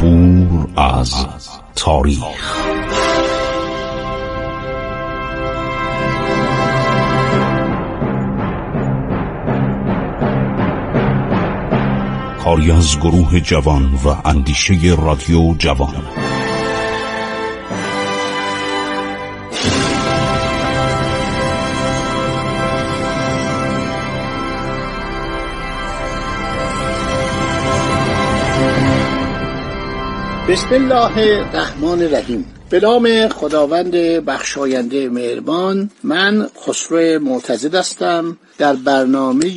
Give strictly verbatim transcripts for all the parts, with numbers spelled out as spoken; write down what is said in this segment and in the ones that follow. عبور از تاریخ. کاری از گروه جوان و اندیشه رادیو جوان. بسم الله الرحمن الرحیم. به نام خداوند بخشاینده مهربان. من خسرو معتضد هستم، در برنامه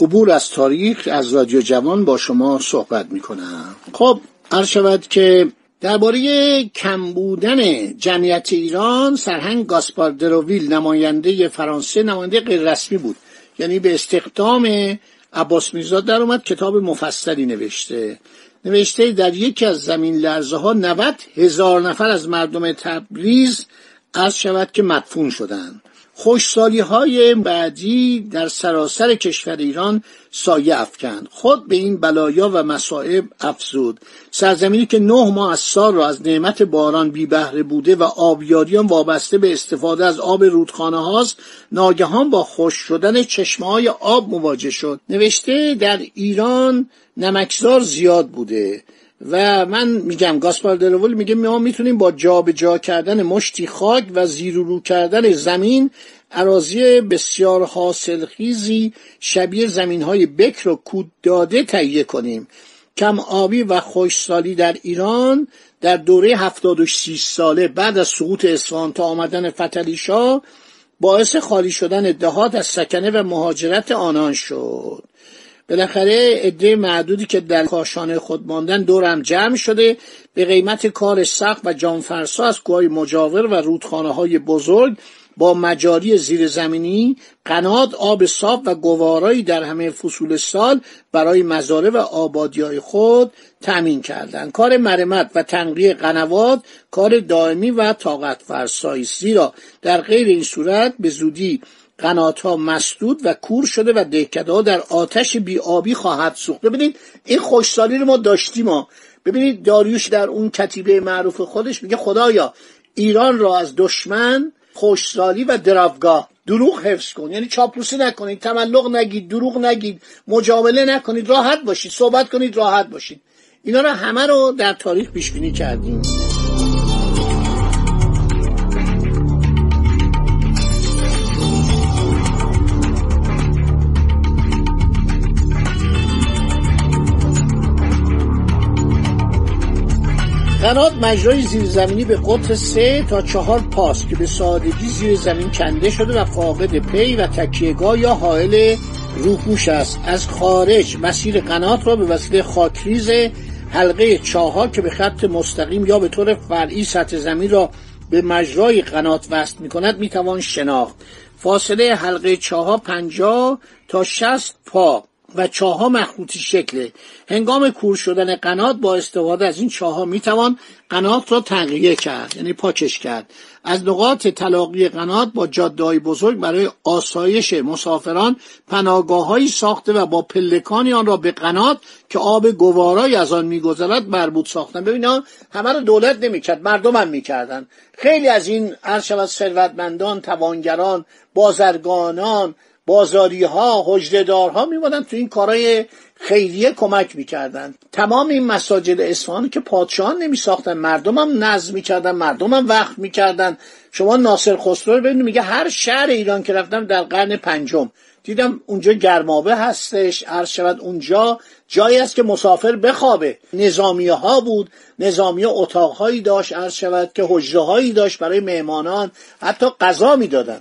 عبور از تاریخ از رادیو جوان با شما صحبت میکنم. خب عرض شود که درباره کم بودن جمعیت ایران، سرهنگ گاسپار دروویل نماینده فرانسه، نماینده غیر رسمی بود، یعنی به استخدام عباس میرزا در اومد، کتاب مفصلی نوشته نوشته در یکی از زمین لرزه ها نود هزار نفر از مردم تبریز عرض شود که مدفون شدند. خوشسالی های بعدی در سراسر کشور ایران سایه افکند، خود به این بلایا و مصائب افزود. سرزمینی که نه ماه از سال را از نعمت باران بی بهره بوده و آبیاریان وابسته به استفاده از آب رودخانه هاست، ناگهان با خشک شدن چشمه های آب مواجه شد. نوشته در ایران نمکزار زیاد بوده و من میگم گاسپار دروویل میگه ما میتونیم با جا به جا کردن مشتی خاک و زیر و رو کردن زمین اراضی بسیار حاصلخیزی شبیه زمینهای بکر و کود داده تهیه کنیم. کم آبی و خشکسالی در ایران در دوره هفتاد و شش ساله بعد از سقوط اصفهان تا آمدن فتحعلی شاه باعث خالی شدن دهات از سکنه و مهاجرت آنان شد. بالاخره عده معدودی که در کاشانه خود ماندن دورم جمع شده، به قیمت کار سخت و جانفرسا از کوههای مجاور و رودخانه های بزرگ با مجاری زیرزمینی، قنات، آب صاف و گوارایی در همه فصول سال برای مزارع و آبادیهای خود تامین کردند. کار مرمت و تنقیه قنوات کار دائمی و طاقت فرسایی، زیرا در غیر این صورت به زودی قنات ها مسدود و کور شده و دهکده ها در آتش بی‌آبی خواهد سوخت. ببینید این خوشسالی رو ما داشتیم ها. ببینید داریوش در اون کتیبه معروف خودش میگه خدایا ایران را از دشمن، خوشسالی و درافگاه، دروغ حفظ کن. یعنی چاپلوسی نکنید، تملق نگید، دروغ نگید، مجامله نکنید، راحت باشید، صحبت کنید، راحت باشید. اینا رو همه رو در تاریخ پیش بینی کردیم. قنات مجرای زیرزمینی به قطر سه تا چهار پاس که به سادگی زیر زمین کنده شده و فاقد پی و تکیهگاه یا حائل روپوش است. از خارج مسیر قنات را به وسیله خاکریز حلقه چاه‌ها که به خط مستقیم یا به طور فرعی سطح زمین را به مجرای قنات وصل می‌کند می‌توان شناخت. فاصله حلقه چاه‌ها پنجاه تا شصت پا و چاها مخروطی شکله. هنگام کور شدن قنات با استفاده از این چاها میتوان قنات را تنقیه کرد، یعنی پاکش کرد. از نقاط تلاقی قنات با جاده‌های بزرگ برای آسایش مسافران پناهگاه‌هایی ساخته و با پلکانی آن را به قنات که آب گوارای از آن می‌گذرد مربوط ساختند. ببینا همه را دولت نمی‌کرد، مردم هم می‌کردن. خیلی از این ارشد ثروتمندان، توانگران، بازرگانان، بازاری‌ها، حجره‌دارها می‌موندن تو این کارهای خیریه کمک می‌کردن. تمام این مساجد اصفهان که پادشاهان نمی‌ساختن، مردم هم نظم می‌کردن، مردم هم وقف می‌کردن. شما ناصر خسرو رو ببینید میگه هر شهر ایران که رفتم در قرن پنجم دیدم اونجا گرمابه هستش، عرض شود اونجا جایی است که مسافر بخوابه. نظامیه ها بود، نظامیه اتاق‌هایی داشت، عرض شود که حجره‌هایی داشت برای مهمانان، حتی غذا می‌دادن.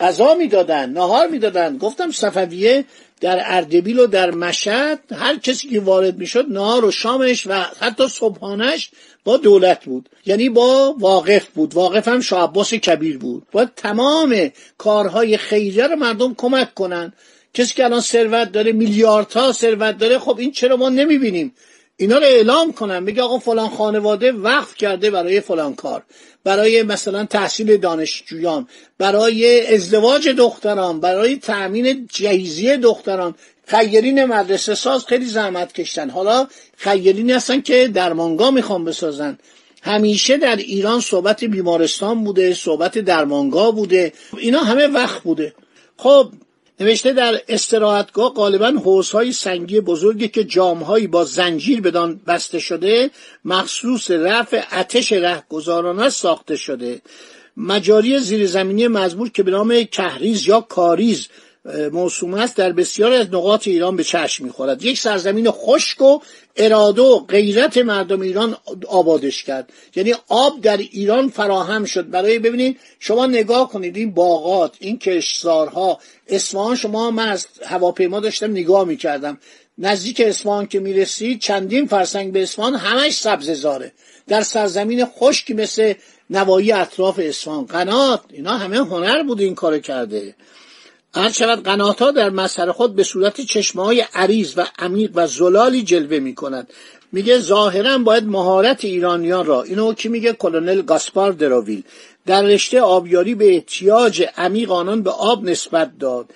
غذا میدادن، ناهار میدادن. گفتم صفویه در اردبیل و در مشهد هر کسی که وارد میشد ناهار و شامش و حتی صبحانش با دولت بود، یعنی با واقف بود. واقف هم شاه عباس کبیر بود. باید تمام کارهای خیریه رو مردم کمک کنن. کسی که الان ثروت داره، میلیاردها ثروت داره، خب این چرا ما نمیبینیم؟ اینا رو اعلام کنن، بگه آقا فلان خانواده وقف کرده برای فلان کار، برای مثلا تحصیل دانشجویان، برای ازدواج دختران، برای تأمین جهیزیه دختران. خیرین مدرسه ساز خیلی زحمت کشتن. حالا خیرین هستن که درمانگاه میخوان بسازن. همیشه در ایران صحبت بیمارستان بوده، صحبت درمانگاه بوده، اینا همه وقت بوده. خب نوشته در استراحتگاه غالبا حوض‌های سنگی بزرگی که جام‌هایی با زنجیر بدان بسته شده مخصوص رفع آتش رهگذاران ساخته شده. مجاری زیرزمینی مزبور که به نام کهریز یا کاریز موسوم است در بسیاری از نقاط ایران به چشم می‌خورد. یک سرزمین خشک و اراده و غیرت مردم ایران آبادش کرد. یعنی آب در ایران فراهم شد. برای ببینید شما نگاه کنید این باغات، این کشتزارها، اصفهان شما، من از هواپیما داشتم نگاه می‌کردم، نزدیک اصفهان که می‌رسید چندین فرسنگ به اصفهان همش سبززاره. در سرزمین خشکی مثل نواحی اطراف اصفهان، قنات، اینا همه هنر بود این کارو کرده. هر شود قنات ها در مسیر خود به صورت چشمه های عریض و عمیق و زلالی جلوه می کند. میگه ظاهرا باید مهارت ایرانیان را، اینو که میگه کلونل گاسپار دروویل، در رشته آبیاری به احتیاج عمیق آنان به آب نسبت داد.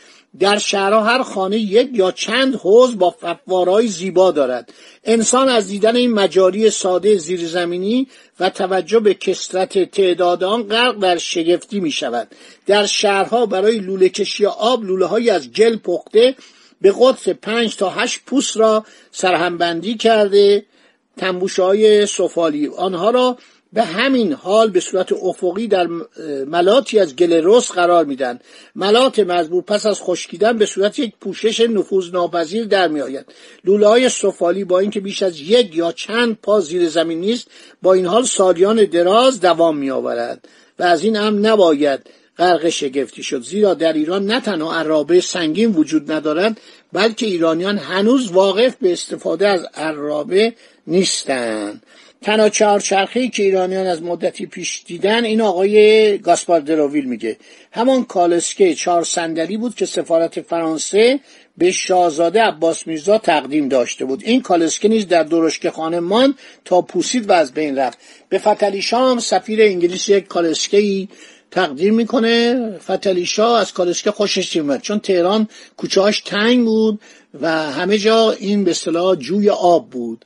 در شهرها هر خانه یک یا چند حوض با فواره‌های زیبا دارد. انسان از دیدن این مجاری ساده زیرزمینی و توجه به کثرت تعداد آن غرق در شگفتی می شود. در شهرها برای لوله کشی آب لوله‌هایی از گل پخته به قطر پنج تا هشت پوست را سرهمبندی کرده، تنبوش‌های سفالی آنها را به همین حال به صورت افقی در ملاتی از گل رس قرار میدن. ملات مزبور پس از خشکیدن به صورت یک پوشش نفوذناپذیر در می آید. لوله های سفالی با اینکه بیش از یک یا چند پا زیر زمین نیست، با این حال سالیان دراز دوام می آورد و از این هم نباید غرق شگفتی شد، زیرا در ایران نه تنها عرابه سنگین وجود ندارند، بلکه ایرانیان هنوز واقف به استفاده از عرابه نیستند. تنها چهارچرخه‌ای که ایرانیان از مدتی پیش دیدن، این آقای گاسپار دروویل میگه، همان کالسکه چهار صندلی بود که سفارت فرانسه به شاهزاده عباس میرزا تقدیم داشته بود. این کالسکه نیز در درشکه خانه ماند تا پوسید و از بین رفت. به فتحعلی شاه سفیر انگلیس یک کالسکه‌ای تقدیم میکنه. فتحعلی شاه از کالسکه خوشش میاد، چون تهران کوچه‌هاش تنگ بود و همه جا این به اصطلاح جوی آب بود.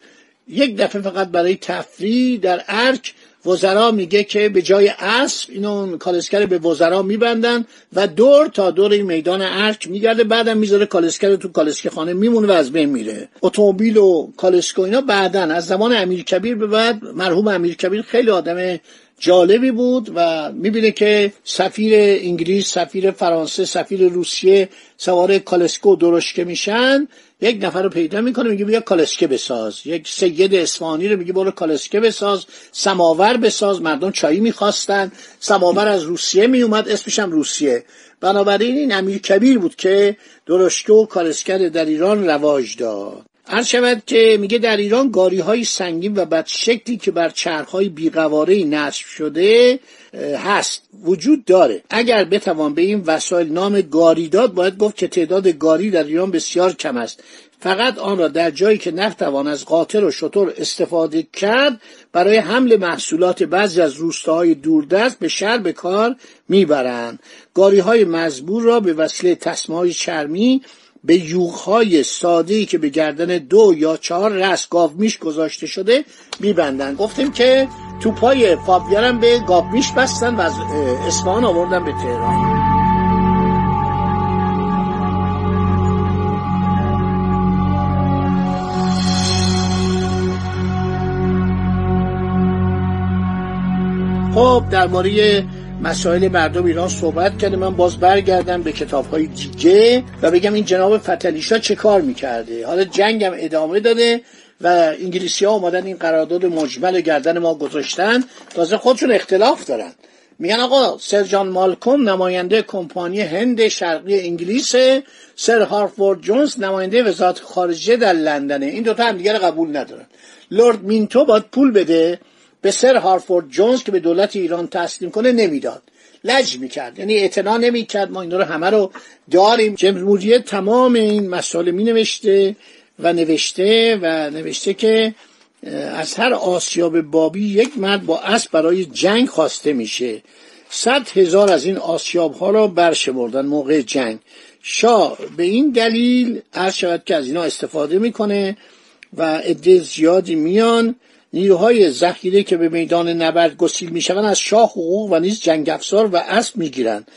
یک دفعه فقط برای تفریح در ارک وزرا میگه که به جای اسب اینو کالسکه رو به وزرا میبندن و دور تا دور این میدان ارک میگرده، بعدم میذاره کالسکه رو تو کالسکه خانه میمونه و از بین میره. اتومبیل و کالسکه اینا بعدن از زمان امیر کبیر به بعد، مرحوم امیر کبیر خیلی آدم جالبی بود و میبینه که سفیر انگلیس، سفیر فرانسه، سفیر روسیه سوار کالسکه و درشکه میشن، یک نفر رو پیدا میکنه میگه بیا کالسکه بساز. یک سید اصفهانی رو میگه برو کالسکه بساز، سماور بساز. مردم چایی میخواستن، سماور از روسیه میومد، اسمش هم روسیه. بنابراین این امیر کبیر بود که درشکه و کالسکه در ایران رواج داد. عرض شود که میگه در ایران گاری های سنگین و بدشکلی که بر چرخ های بیقواره نصب شده هست، وجود داره. اگر بتوان به این وسایل نام گاری داد، باید گفت که تعداد گاری در ایران بسیار کم است. فقط آن را در جایی که نتوان از قاطر و شتر استفاده کرد، برای حمل محصولات بعضی از روستاهای دوردست به شهر به کار میبرند. گاری های مزبور را به وسیله تسمه‌های چرمی به یوغ‌های ساده‌ای که به گردن دو یا چهار رأس گاومیش گذاشته شده می‌بندن. گفتیم که تو پای فابیانم به گاومیش بستن و از اصفهان آوردن به تهران. خب درباره مسائل مردم ایران صحبت کرده. من باز برگردم به کتاب‌های دیگه و بگم این جناب فتحعلی شاه چه کار می‌کرده. حالا جنگ هم ادامه داده و انگلیسی‌ها اومدن این قرارداد مجمل گردن ما گذاشتن. تازه خودشون اختلاف دارن، میگن آقا سر جان مالکوم نماینده کمپانی هند شرقی انگلیس، سر هارفورد جونز نماینده وزارت خارجه در لندن. این دوتا هم دیگه قبول ندارن. لرد مینتو باید پول بده به سر هارفورد جونز که به دولت ایران تسلیم کنه، نمیداد. لج میکرد، یعنی اعتنا نمیکرد. ما این رو همه رو داریم. جیمز موردی تمام این مسائل می نوشته و نوشته و نوشته که از هر آسیاب بابی یک مرد با اسب برای جنگ خواسته میشه. صد هزار از این آسیاب ها را برشمردن موقع جنگ. شاه به این دلیل عرض شود که از اینا استفاده میکنه و عده زیادی میان. نیروهای ذخیره که به میدان نبرد گسیل میشوند از شاه حقوق و نیز جنگ افزار و اسب میگیرند.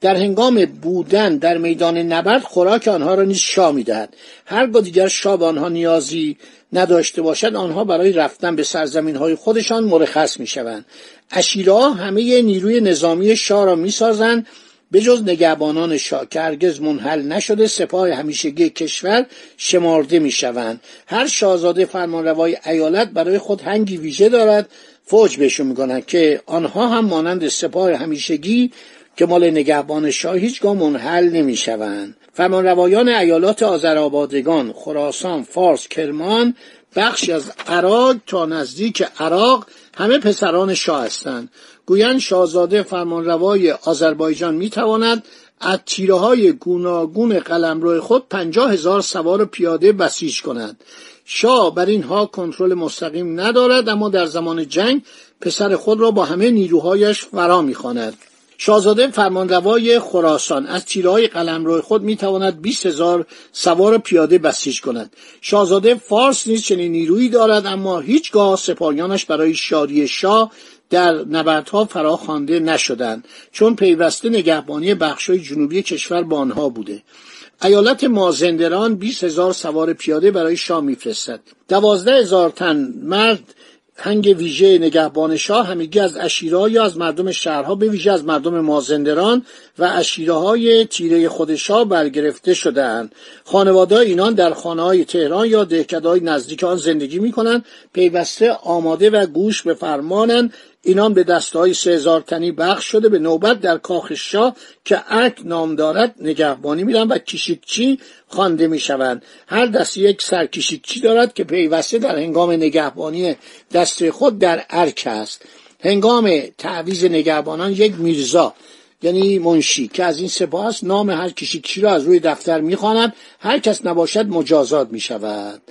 در هنگام بودن در میدان نبرد خوراک آنها را نیز شاه میدهد. هرگاه دیگر شاه به آنها نیازی نداشته باشد آنها برای رفتن به سرزمین‌های خودشان مرخص میشوند. اشیره‌ها همه نیروی نظامی شاه را میسازند به جز نگهبانان شاه که هرگز منحل نشده، سپاه همیشگی کشور شمارده میشوند. هر شاهزاده فرمانروای ایالت برای خود هنگی ویژه دارد، فوج بهشون میگن که آنها هم مانند سپاه همیشگی که مال نگهبان شاه هیچگاه منحل نمیشوند. فرمانروایان ایالات آذرآبادگان، خراسان، فارس، کرمان، بخشی از عراق تا نزدیک عراق همه پسران شاه هستند. گویند شاهزاده فرمانروای آذربایجان میتواند از تیره‌های گوناگون قلمرو خود پنجاه هزار سوار پیاده بسیج کند. شاه بر اینها کنترل مستقیم ندارد، اما در زمان جنگ پسر خود را با همه نیروهایش فرا میخواند. شاهزاده فرمانروای خراسان از تیره‌های قلمرو خود میتواند بیست هزار سوار پیاده بسیج کند. شاهزاده فارس نیز چنین نیرویی دارد، اما هیچگاه سپاهیانش برای شاری شاه در نبردها فراخوانده نشدند، چون پیوسته نگهبانی بخش‌های جنوبی کشور با آنها بوده. ایالت مازندران بیست هزار سوار پیاده برای شاه میفرستد. دوازده هزار تن مرد هنگ ویژه نگهبان شاه، همگی از عشیره‌ها یا از مردم شهرها به ویژه از مردم مازندران و عشیره‌های تیره خود شاه برگرفته شده‌اند. خانواده‌های اینان در خانه‌های تهران یا دهکده‌های نزدیک آن زندگی می‌کنند، پیوسته آماده و گوش به فرمانند. اینان به دسته‌های سه هزار تنی بخش شده به نوبت در کاخ شاه که ارک نام دارد نگهبانی می‌دهند و کشیکچی خوانده می‌شوند. هر دسته یک سرکشیکچی دارد که پیوسته در هنگام نگهبانی دسته خود در ارک است. هنگام تعویض نگهبانان یک میرزا یعنی منشی که از این سپاه است نام هر کشیکچی را از روی دفتر می‌خواند، هر کس نباشد مجازات می‌شود.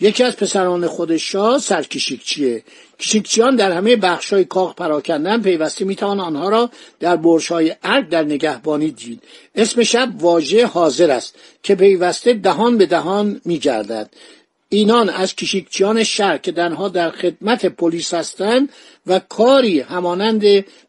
یکی از پسران خود شاه سرکشیکچیه. کشیکچیان در همه بخش‌های کاخ پراکندن، پیوسته میتوان آنها را در برج‌های ارک در نگهبانی دید. اسم شب واژه حاضر است که پیوسته دهان به دهان می‌گردد. اینان از کشیکچیان شهر که تنها در خدمت پلیس هستند و کاری همانند